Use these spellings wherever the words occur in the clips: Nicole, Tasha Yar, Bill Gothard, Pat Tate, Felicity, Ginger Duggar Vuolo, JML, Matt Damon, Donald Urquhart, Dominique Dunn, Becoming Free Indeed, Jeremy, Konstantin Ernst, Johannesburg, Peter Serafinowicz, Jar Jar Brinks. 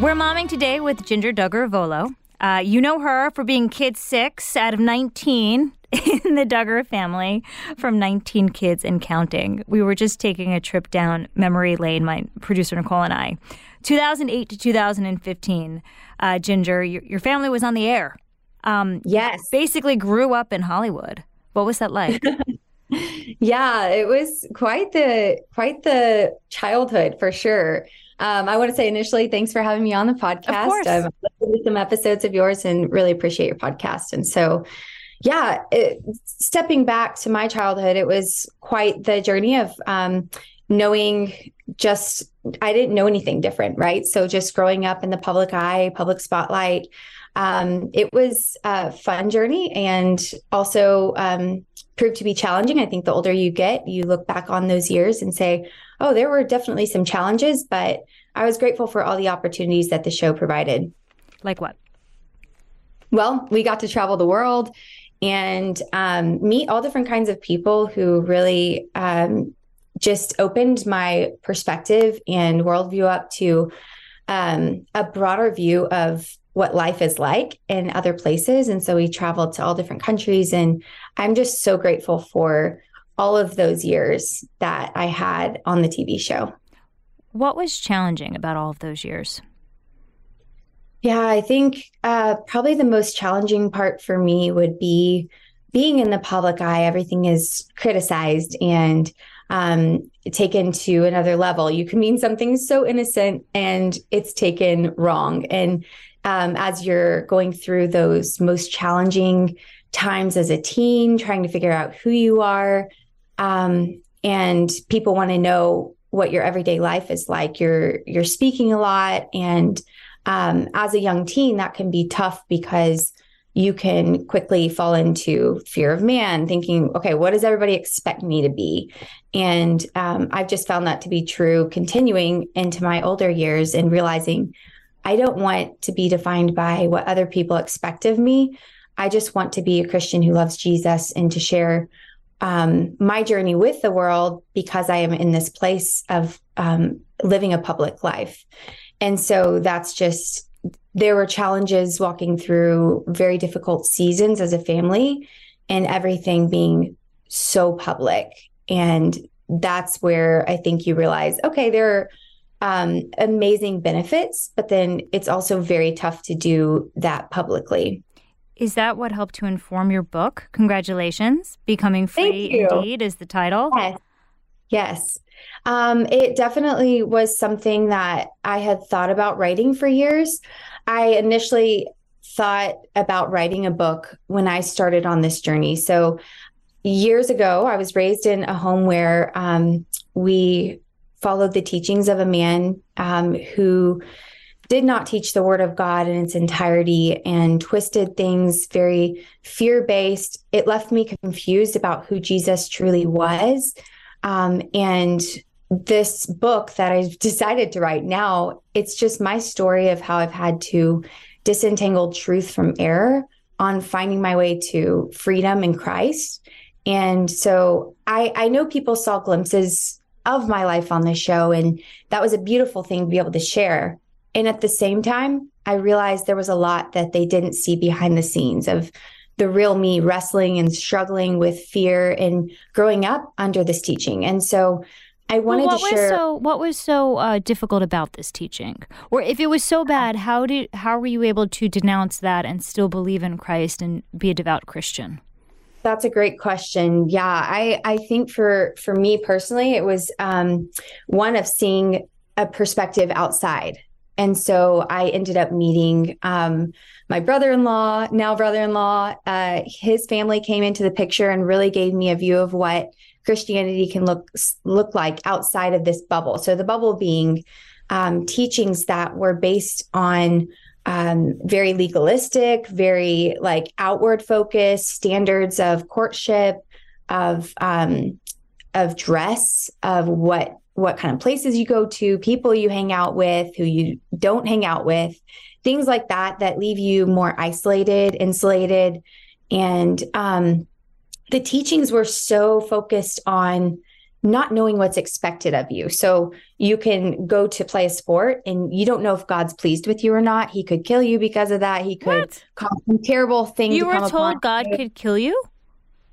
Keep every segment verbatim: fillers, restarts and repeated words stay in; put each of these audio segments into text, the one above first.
We're momming today with Ginger Duggar Vuolo. Uh, you know her for being kid six out of nineteen in the Duggar family from nineteen kids and counting. We were just taking a trip down memory lane, my producer Nicole and I. two thousand eight to two thousand fifteen, uh, Ginger, your, your family was on the air. Um, yes. Basically grew up in Hollywood. What was that like? Yeah, it was quite the quite the childhood for sure. Um, I want to say initially, thanks for having me on the podcast. Of course. I've listened to some episodes of yours and really appreciate your podcast. And so, yeah, it, stepping back to my childhood, it was quite the journey of um, knowing just, I didn't know anything different, right? So just growing up in the public eye, public spotlight, um, it was a fun journey and also um, proved to be challenging. I think the older you get, you look back on those years and say, oh, there were definitely some challenges, but I was grateful for all the opportunities that the show provided. Like what? Well, we got to travel the world and um, meet all different kinds of people who really um, just opened my perspective and worldview up to um, a broader view of what life is like in other places. And so we traveled to all different countries, and I'm just so grateful for all of those years that I had on the T V show. What was challenging about all of those years? Yeah, I think uh, probably the most challenging part for me would be being in the public eye. Everything is criticized and um, taken to another level. You can mean something so innocent and it's taken wrong. And um, as you're going through those most challenging times as a teen, trying to figure out who you are, Um, and people want to know what your everyday life is like. You're, you're speaking a lot. And, um, as a young teen, that can be tough because you can quickly fall into fear of man, thinking, okay, what does everybody expect me to be? And, um, I've just found that to be true continuing into my older years and realizing I don't want to be defined by what other people expect of me. I just want to be a Christian who loves Jesus and to share Um, my journey with the world because I am in this place of um, living a public life. And so that's just, there were challenges walking through very difficult seasons as a family and everything being so public. And that's where I think you realize, okay, there are um, amazing benefits, but then it's also very tough to do that publicly. Is that what helped to inform your book? Congratulations. Becoming Free Indeed is the title. Yes. Yes. Um, it definitely was something that I had thought about writing for years. I initially thought about writing a book when I started on this journey. So years ago, I was raised in a home where um, we followed the teachings of a man um, who did not teach the word of God in its entirety and twisted things, very fear-based. It left me confused about who Jesus truly was. Um, and this book that I've decided to write now, it's just my story of how I've had to disentangle truth from error on finding my way to freedom in Christ. And so I, I know people saw glimpses of my life on the show, and that was a beautiful thing to be able to share. And at the same time, I realized there was a lot that they didn't see behind the scenes of the real me wrestling and struggling with fear and growing up under this teaching. And so I wanted well, what to share. Was so, what was so uh, difficult about this teaching? Or if it was so bad, how did how were you able to denounce that and still believe in Christ and be a devout Christian? That's a great question. Yeah, I, I think for, for me personally, it was um, one of seeing a perspective outside And so I ended up meeting um, my brother-in-law, now brother-in-law. Uh, his family came into the picture and really gave me a view of what Christianity can look look like outside of this bubble. So the bubble being um, teachings that were based on um, very legalistic, very like outward focused standards of courtship, of um, of dress, of what what kind of places you go to, people you hang out with, who you don't hang out with, things like that, that leave you more isolated, insulated. And um, the teachings were so focused on not knowing what's expected of you. So you can go to play a sport and you don't know if God's pleased with you or not. He could kill you because of that. He could what? cause some terrible things. You were told upon. God could kill you?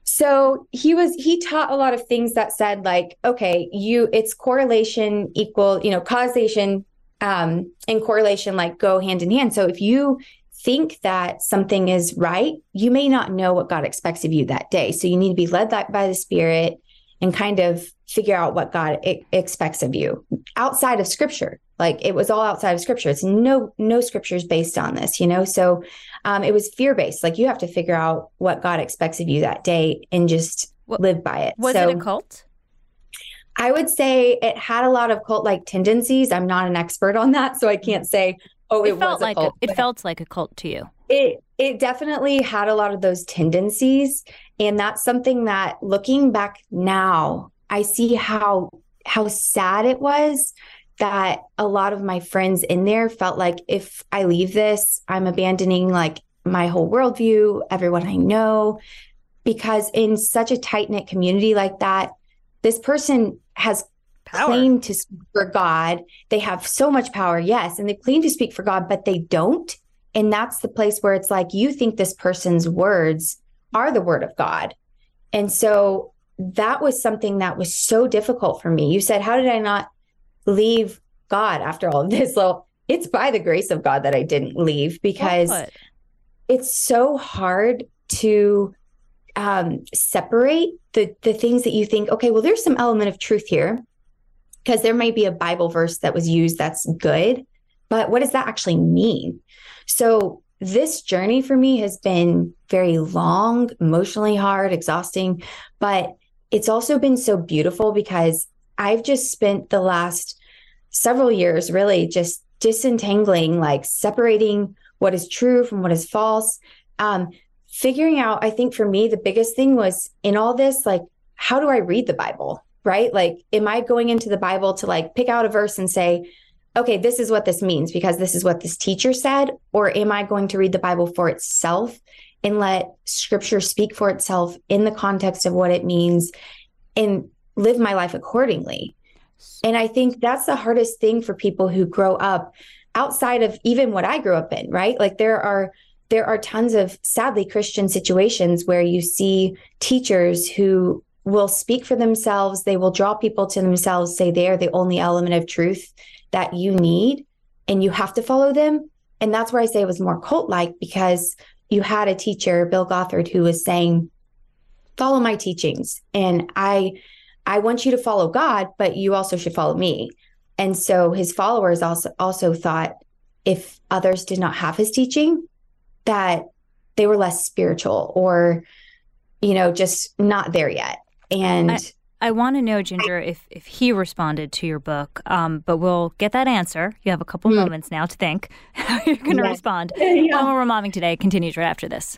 So he was, he taught a lot of things that said like, okay, you, it's correlation equal, you know, causation um, and correlation like go hand in hand. So if you think that something is right, you may not know what God expects of you that day. So you need to be led by the Spirit and kind of figure out what God I- expects of you outside of Scripture. Like it was all outside of Scripture. It's no, no scriptures based on this, you know? So Um, it was fear-based. Like you have to figure out what God expects of you that day and just what, live by it. Was so, it a cult? I would say it had a lot of cult-like tendencies. I'm not an expert on that, so I can't say, oh, it, it was like a cult. A, it felt like a cult to you. It it definitely had a lot of those tendencies. And that's something that looking back now, I see how how sad it was that a lot of my friends in there felt like if I leave this, I'm abandoning like my whole worldview, everyone I know, because in such a tight-knit community like that, this person has power. Claimed to speak for God. They have so much power, yes, and they claim to speak for God, but they don't. And that's the place where it's like, you think this person's words are the word of God. And so that was something that was so difficult for me. You said, how did I not leave God after all of this? Well, it's by the grace of God that I didn't leave, because what? It's so hard to um, separate the, the things that you think, okay, well, there's some element of truth here because there might be a Bible verse that was used that's good, but what does that actually mean? So this journey for me has been very long, emotionally hard, exhausting, but it's also been so beautiful because I've just spent the last several years really just disentangling, like separating what is true from what is false. Um, figuring out, I think for me, the biggest thing was in all this, like, how do I read the Bible, right? Like, am I going into the Bible to like pick out a verse and say, okay, this is what this means because this is what this teacher said, or am I going to read the Bible for itself and let Scripture speak for itself in the context of what it means and live my life accordingly? And I think that's the hardest thing for people who grow up outside of even what I grew up in, right? Like there are, there are tons of sadly Christian situations where you see teachers who will speak for themselves. They will draw people to themselves, say they are the only element of truth that you need and you have to follow them. And that's where I say it was more cult-like, because you had a teacher, Bill Gothard, who was saying, follow my teachings. And I, I want you to follow God, but you also should follow me. And so his followers also also thought if others did not have his teaching, that they were less spiritual or, you know, just not there yet. And I, I want to know, Ginger, I, if, if he responded to your book, um, but we'll get that answer. You have a couple yeah. moments now to think how you're going to yeah. respond. yeah. While we're momming today continues right after this.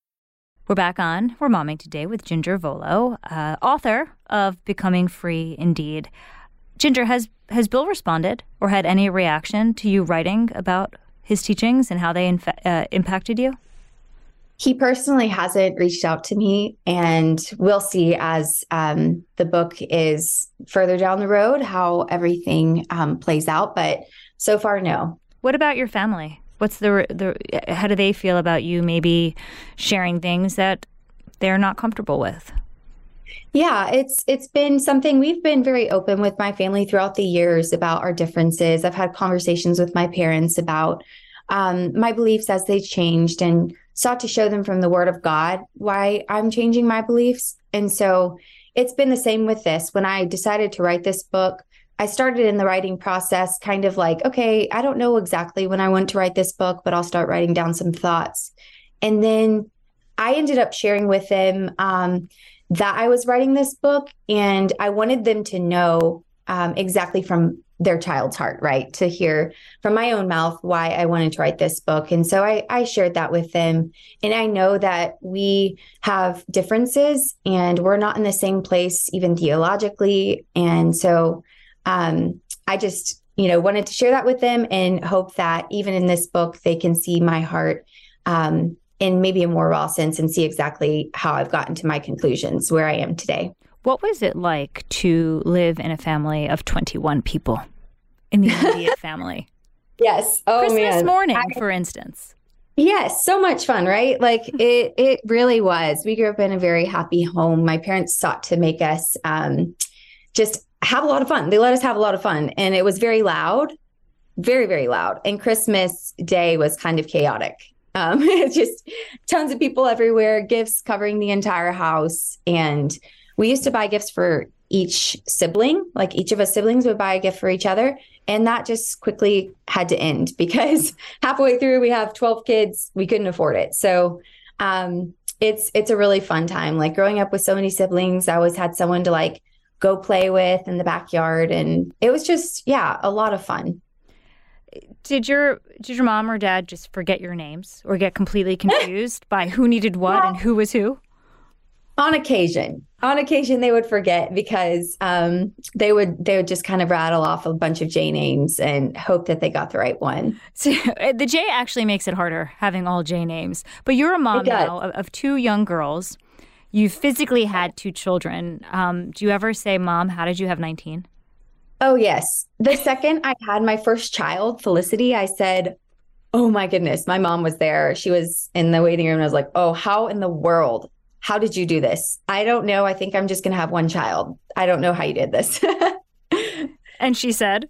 We're back on. We're momming today with Ginger Vuolo, uh, author of Becoming Free Indeed. Ginger, has has Bill responded or had any reaction to you writing about his teachings and how they inf- uh, impacted you? He personally hasn't reached out to me, and we'll see as um, the book is further down the road how everything um, plays out. But So far, no. What about your family? What's the, the how do they feel about you maybe sharing things that they're not comfortable with? Yeah, it's it's been something we've been very open with my family throughout the years about our differences. I've had conversations with my parents about um, my beliefs as they changed and sought to show them from the Word of God why I'm changing my beliefs. And so it's been the same with this. When I decided to write this book, I started in the writing process kind of like, okay, I don't know exactly when I want to write this book, but I'll start writing down some thoughts. And then I ended up sharing with them um, that I was writing this book, and I wanted them to know um, exactly from their child's heart, right? To hear from my own mouth why I wanted to write this book. And so I, I shared that with them. And I know that we have differences and we're not in the same place, even theologically. And so um, I just, you know, wanted to share that with them and hope that even in this book, they can see my heart um, in maybe a more raw sense and see exactly how I've gotten to my conclusions where I am today. What was it like to live in a family of twenty-one people in the immediate family? Yes. Oh, Christmas man. morning, I, for instance. Yes. So much fun, right? Like it, it really was. We grew up in a very happy home. My parents sought to make us um, just have a lot of fun. They let us have a lot of fun. And it was very loud, very, very loud. And Christmas Day was kind of chaotic. Um, it's just tons of people everywhere, gifts covering the entire house. And we used to buy gifts for each sibling, like each of us siblings would buy a gift for each other. And that just quickly had to end because halfway through we have twelve kids, we couldn't afford it. So um, it's it's a really fun time. Like growing up with so many siblings, I always had someone to like go play with in the backyard. And it was just, yeah, a lot of fun. Did your did your mom or dad just forget your names or get completely confused by who needed what yeah. and who was who? On occasion, on occasion, they would forget because um, they would they would just kind of rattle off a bunch of J names and hope that they got the right one. So, the J actually makes it harder having all J names. But you're a mom now of, of two young girls. You physically had two children. Um, do you ever say, Mom, how did you have nineteen? Oh, yes. The second I had my first child, Felicity, I said, oh, my goodness, my mom was there. She was in the waiting room. And I was like, oh, how in the world? How did you do this? I don't know. I think I'm just going to have one child. I don't know how you did this. And she said?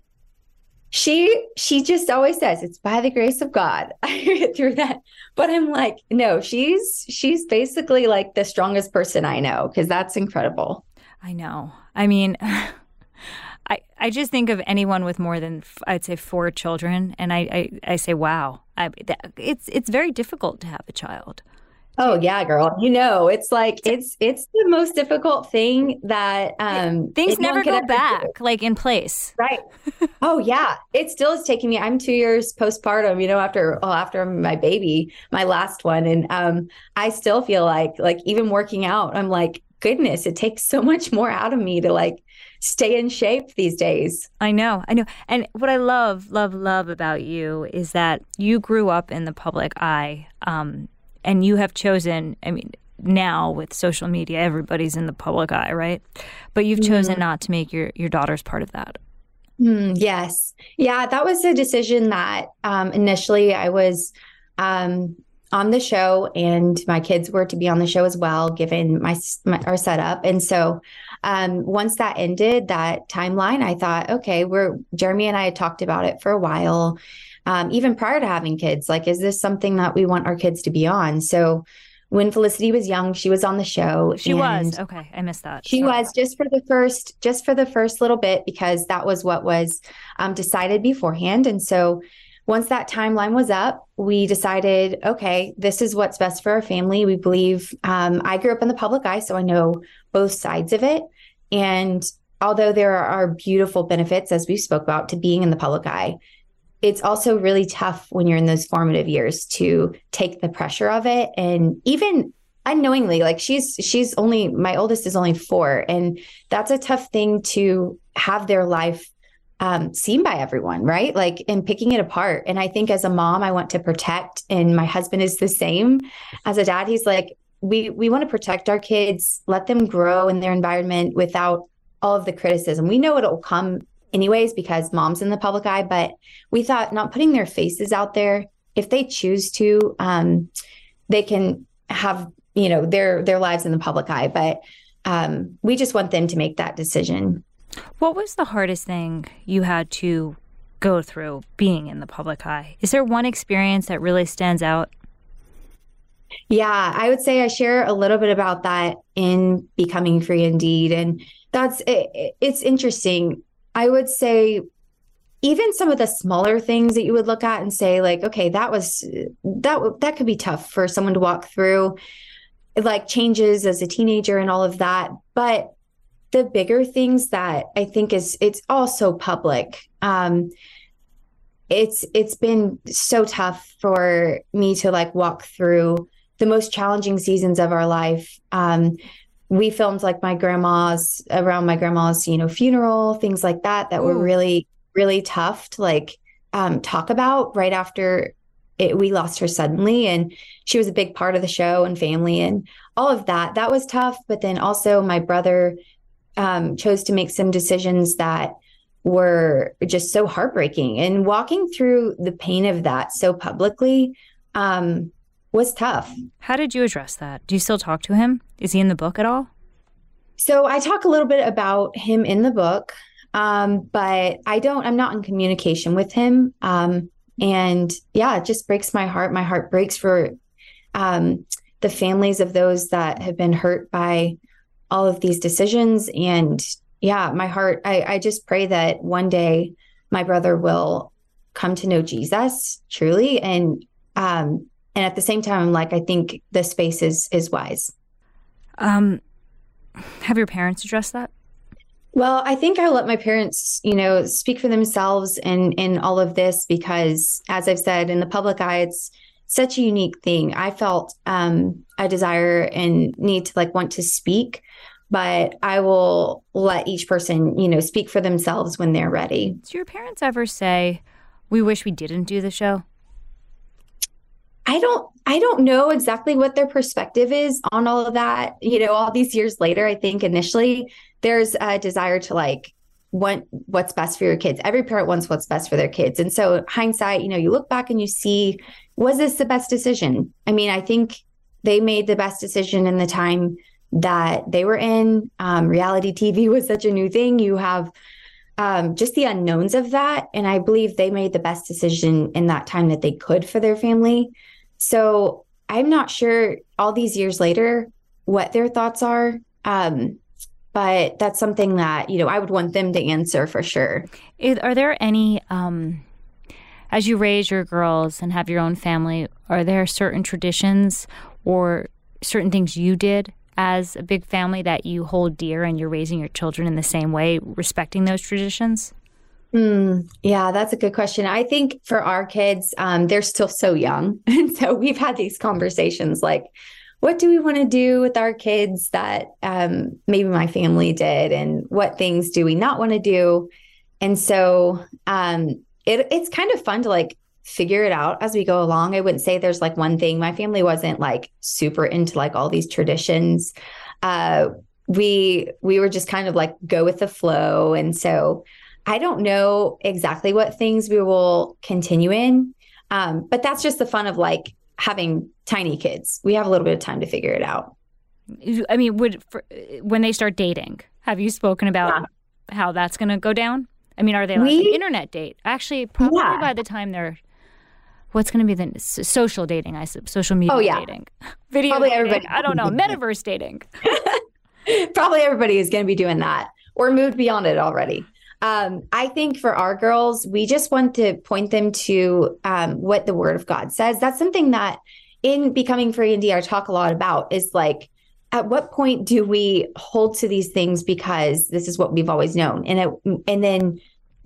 She she just always says, it's by the grace of God. I get through that. But I'm like, no, she's she's basically like the strongest person I know, because that's incredible. I know. I mean, I I just think of anyone with more than, I'd say, four children. And I, I, I say, wow, I, that, it's it's very difficult to have a child. Oh, yeah, girl. You know, it's like it's it's the most difficult thing that um, things never go back do. like in place. Right. Oh, yeah. It still is taking me. I'm two years postpartum, you know, after oh, after my baby, my last one. And um, I still feel like like even working out, I'm like, goodness, it takes so much more out of me to like stay in shape these days. I know. I know. And what I love, love, love about you is that you grew up in the public eye. Um And you have chosen, I mean, now with social media, everybody's in the public eye, right? But you've chosen mm. not to make your, your daughters part of that. Mm, yes. Yeah, that was a decision that um, initially I was um, on the show and my kids were to be on the show as well, given my, my our setup. And so um, once that ended, that timeline, I thought, okay, we're Jeremy and I had talked about it for a while. Um, even prior to having kids, like, is this something that we want our kids to be on? So when Felicity was young, she was on the show. She was. Okay. I missed that. She Sorry. was just for the first, just for the first little bit, because that was what was um, decided beforehand. And so once that timeline was up, we decided, okay, this is what's best for our family. We believe um, I grew up in the public eye, so I know both sides of it. And although there are beautiful benefits, as we spoke about, to being in the public eye, it's also really tough when you're in those formative years to take the pressure of it. And even unknowingly, like she's, she's only, my oldest is only four, and that's a tough thing to have their life um, seen by everyone, right? Like, and picking it apart. And I think as a mom, I want to protect, and my husband is the same. As a dad, he's like, we, we want to protect our kids, let them grow in their environment without all of the criticism. We know it'll come anyways, because mom's in the public eye, but we thought not putting their faces out there, if they choose to, um, they can have, you know, their, their lives in the public eye, but, um, we just want them to make that decision. What was the hardest thing you had to go through being in the public eye? Is there one experience that really stands out? Yeah, I would say I share a little bit about that in Becoming Free Indeed. And that's, it, it's interesting. I would say even some of the smaller things that you would look at and say like, okay, that was, that, that could be tough for someone to walk through, like changes as a teenager and all of that. But the bigger things that I think is, it's all so public. Um, it's, it's been so tough for me to like walk through the most challenging seasons of our life. Um, we filmed like my grandma's around my grandma's, you know, funeral, things like that, that Ooh. were really, really tough to like, um, talk about right after it, we lost her suddenly. And she was a big part of the show and family and all of that. That was tough. But then also my brother, um, chose to make some decisions that were just so heartbreaking, and walking through the pain of that so publicly, um, was tough. How did you address that? Do you still talk to him? Is he in the book at all? So I talk a little bit about him in the book, um, but I don't, I'm not in communication with him. Um, and yeah, it just breaks my heart. My heart breaks for, um, the families of those that have been hurt by all of these decisions. And yeah, my heart, I, I just pray that one day my brother will come to know Jesus truly. And, um, and at the same time, like, I think the space is, is wise. Um, have your parents addressed that? Well, I think I'll let my parents, you know, speak for themselves in, in all of this, because as I've said, in the public eye, it's such a unique thing. I felt, um, a desire and need to like want to speak, but I will let each person, you know, speak for themselves when they're ready. Do your parents ever say, we wish we didn't do the show? I don't, I don't know exactly what their perspective is on all of that. You know, all these years later, I think initially there's a desire to like want what's best for your kids. Every parent wants what's best for their kids. And so hindsight, you know, you look back and you see, was this the best decision? I mean, I think they made the best decision in the time that they were in. Um, reality T V was such a new thing. You have um, just the unknowns of that. And I believe they made the best decision in that time that they could for their family. So I'm not sure all these years later what their thoughts are. Um, but that's something that, you know, I would want them to answer for sure. Are there any, um, as you raise your girls and have your own family, are there certain traditions or certain things you did as a big family that you hold dear and you're raising your children in the same way, respecting those traditions? Mm, yeah, that's a good question. I think for our kids, um, they're still so young. And so we've had these conversations like, what do we want to do with our kids that um, maybe my family did? And what things do we not want to do? And so um, it, it's kind of fun to like figure it out as we go along. I wouldn't say there's like one thing. My family wasn't like super into like all these traditions. Uh, we, we were just kind of like go with the flow. And so I don't know exactly what things we will continue in. Um, but that's just the fun of like having tiny kids. We have a little bit of time to figure it out. I mean, would, for, when they start dating, have you spoken about yeah. how that's going to go down? I mean, are they like we, an internet date? Actually, probably yeah. by the time they're, what's going to be the social dating, I suppose, social media oh, yeah. dating, video probably dating, everybody. I don't know, metaverse dating. Probably everybody is going to be doing that or moved beyond it already. Um, I think for our girls, we just want to point them to um, what the Word of God says. That's something that in Becoming Free Indeed, I talk a lot about is like, at what point do we hold to these things because this is what we've always known? And it, and then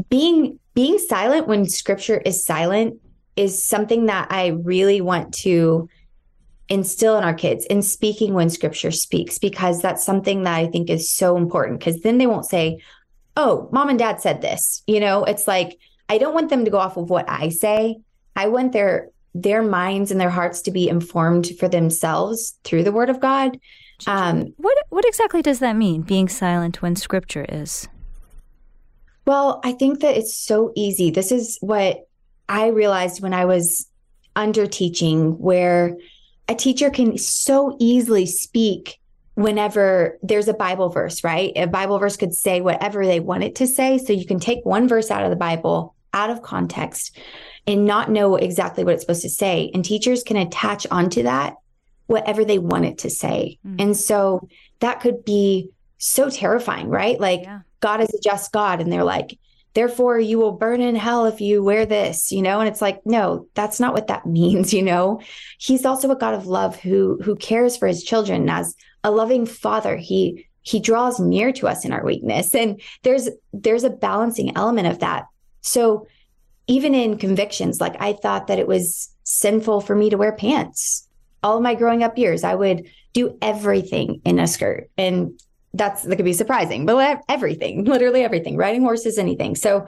being being silent when Scripture is silent is something that I really want to instill in our kids, in speaking when Scripture speaks, because that's something that I think is so important, because then they won't say, oh, mom and dad said this. You know, it's like, I don't want them to go off of what I say. I want their their minds and their hearts to be informed for themselves through the Word of God. Um, what what exactly does that mean, being silent when Scripture is? Well, I think that it's so easy. This is what I realized when I was under teaching, where a teacher can so easily speak whenever there's a Bible verse, right? A Bible verse could say whatever they want it to say. So you can take one verse out of the Bible, out of context, and not know exactly what it's supposed to say. And teachers can attach onto that whatever they want it to say. Mm-hmm. And so that could be so terrifying, right? Like, yeah. God is a just God. And they're like, therefore you will burn in hell if you wear this, you know? And it's like, no, that's not what that means. You know, he's also a God of love who, who cares for his children. As a loving father, he, he draws near to us in our weakness. And there's, there's a balancing element of that. So even in convictions, like I thought that it was sinful for me to wear pants. All of my growing up years, I would do everything in a skirt, and That's that could be surprising, but everything, literally everything, riding horses, anything. So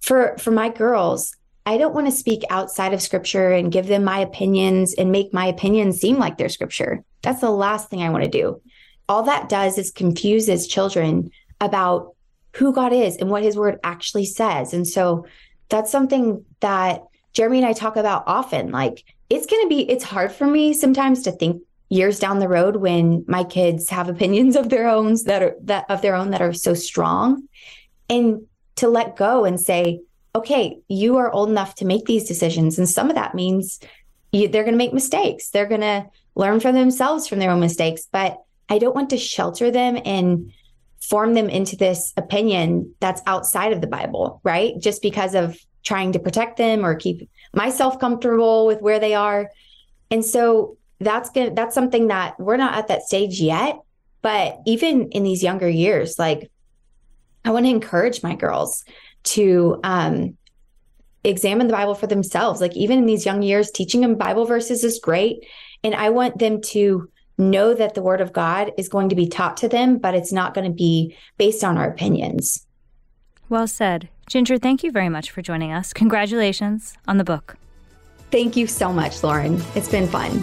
for, for my girls, I don't want to speak outside of scripture and give them my opinions and make my opinions seem like they're scripture. That's the last thing I want to do. All that does is confuses children about who God is and what his word actually says. And so that's something that Jeremy and I talk about often. Like, it's going to be, it's hard for me sometimes to think years down the road when my kids have opinions of their own that are that of their own that are so strong, and to let go and say, okay, you are old enough to make these decisions. And some of that means you, they're going to make mistakes. They're going to learn from themselves from their own mistakes, but I don't want to shelter them and form them into this opinion that's outside of the Bible, right? Just because of trying to protect them or keep myself comfortable with where they are. And so That's good. That's something that we're not at that stage yet, but even in these younger years, like, I want to encourage my girls to, um, examine the Bible for themselves. Like, even in these young years, teaching them Bible verses is great. And I want them to know that the word of God is going to be taught to them, but it's not going to be based on our opinions. Well said. Ginger, thank you very much for joining us. Congratulations on the book. Thank you so much, Lauren. It's been fun.